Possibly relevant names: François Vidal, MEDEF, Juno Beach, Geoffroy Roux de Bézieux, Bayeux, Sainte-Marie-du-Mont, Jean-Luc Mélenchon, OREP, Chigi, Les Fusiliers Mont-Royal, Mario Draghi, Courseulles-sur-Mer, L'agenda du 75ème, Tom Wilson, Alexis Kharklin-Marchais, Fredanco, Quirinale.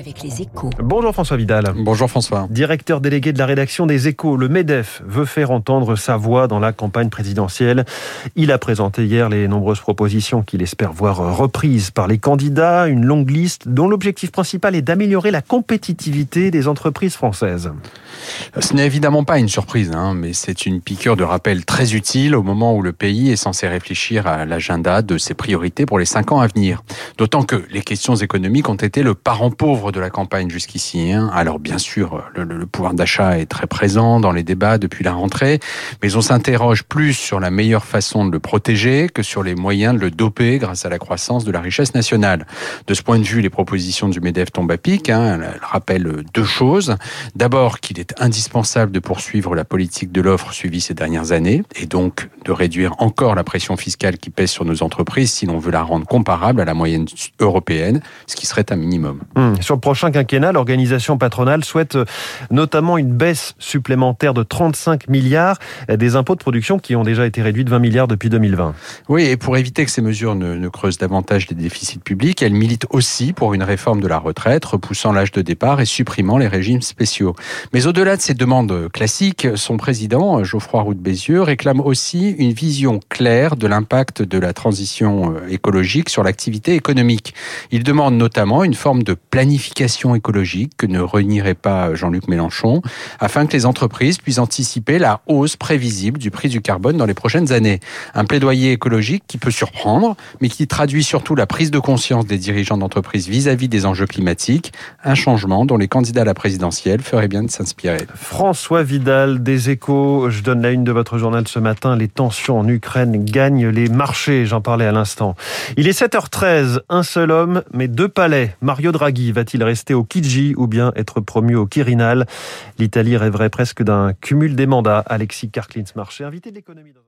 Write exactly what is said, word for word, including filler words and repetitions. avec les Échos. Bonjour François Vidal. Bonjour François. Directeur délégué de la rédaction des Échos, le MEDEF veut faire entendre sa voix dans la campagne présidentielle. Il a présenté hier les nombreuses propositions qu'il espère voir reprises par les candidats, une longue liste dont l'objectif principal est d'améliorer la compétitivité des entreprises françaises. Ce n'est évidemment pas une surprise, hein, mais c'est une piqûre de rappel très utile au moment où le pays est censé réfléchir à l'agenda de ses priorités pour les cinq ans à venir. D'autant que les questions économiques ont été le parent pauvre de la campagne jusqu'ici. Hein. Alors bien sûr, le, le pouvoir d'achat est très présent dans les débats depuis la rentrée, mais on s'interroge plus sur la meilleure façon de le protéger que sur les moyens de le doper grâce à la croissance de la richesse nationale. De ce point de vue, les propositions du MEDEF tombent à pic. Hein. Elles rappellent deux choses. D'abord, qu'il est indispensable de poursuivre la politique de l'offre suivie ces dernières années, et donc de réduire encore la pression fiscale qui pèse sur nos entreprises si l'on veut la rendre comparable à la moyenne européenne, ce qui serait un minimum. Mmh. Sur le prochain quinquennat, l'organisation patronale souhaite notamment une baisse supplémentaire de trente-cinq milliards des impôts de production qui ont déjà été réduits de vingt milliards depuis deux mille vingt. Oui, et pour éviter que ces mesures ne, ne creusent davantage les déficits publics, elle milite aussi pour une réforme de la retraite, repoussant l'âge de départ et supprimant les régimes spéciaux. Mais au-delà de ces demandes classiques, son président, Geoffroy Roux de Bézieux, réclame aussi une vision claire de l'impact de la transition écologique sur l'activité économique. Il demande notamment une forme de planification écologique que ne renierait pas Jean-Luc Mélenchon, afin que les entreprises puissent anticiper la hausse prévisible du prix du carbone dans les prochaines années. Un plaidoyer écologique qui peut surprendre, mais qui traduit surtout la prise de conscience des dirigeants d'entreprises vis-à-vis des enjeux climatiques, un changement dont les candidats à la présidentielle feraient bien de s'inspirer. François Vidal des Échos, je donne la une de votre journal ce matin, les tensions en Ukraine gagnent les marchés, j'en parlais à l'instant. Il est sept heures treize, un seul homme, mais deux palais. Mario Draghi va-t-il rester au Chigi ou bien être promu au Quirinale ? L'Italie rêverait presque d'un cumul des mandats. Alexis Kharklin-Marchais, invité de l'économie dans...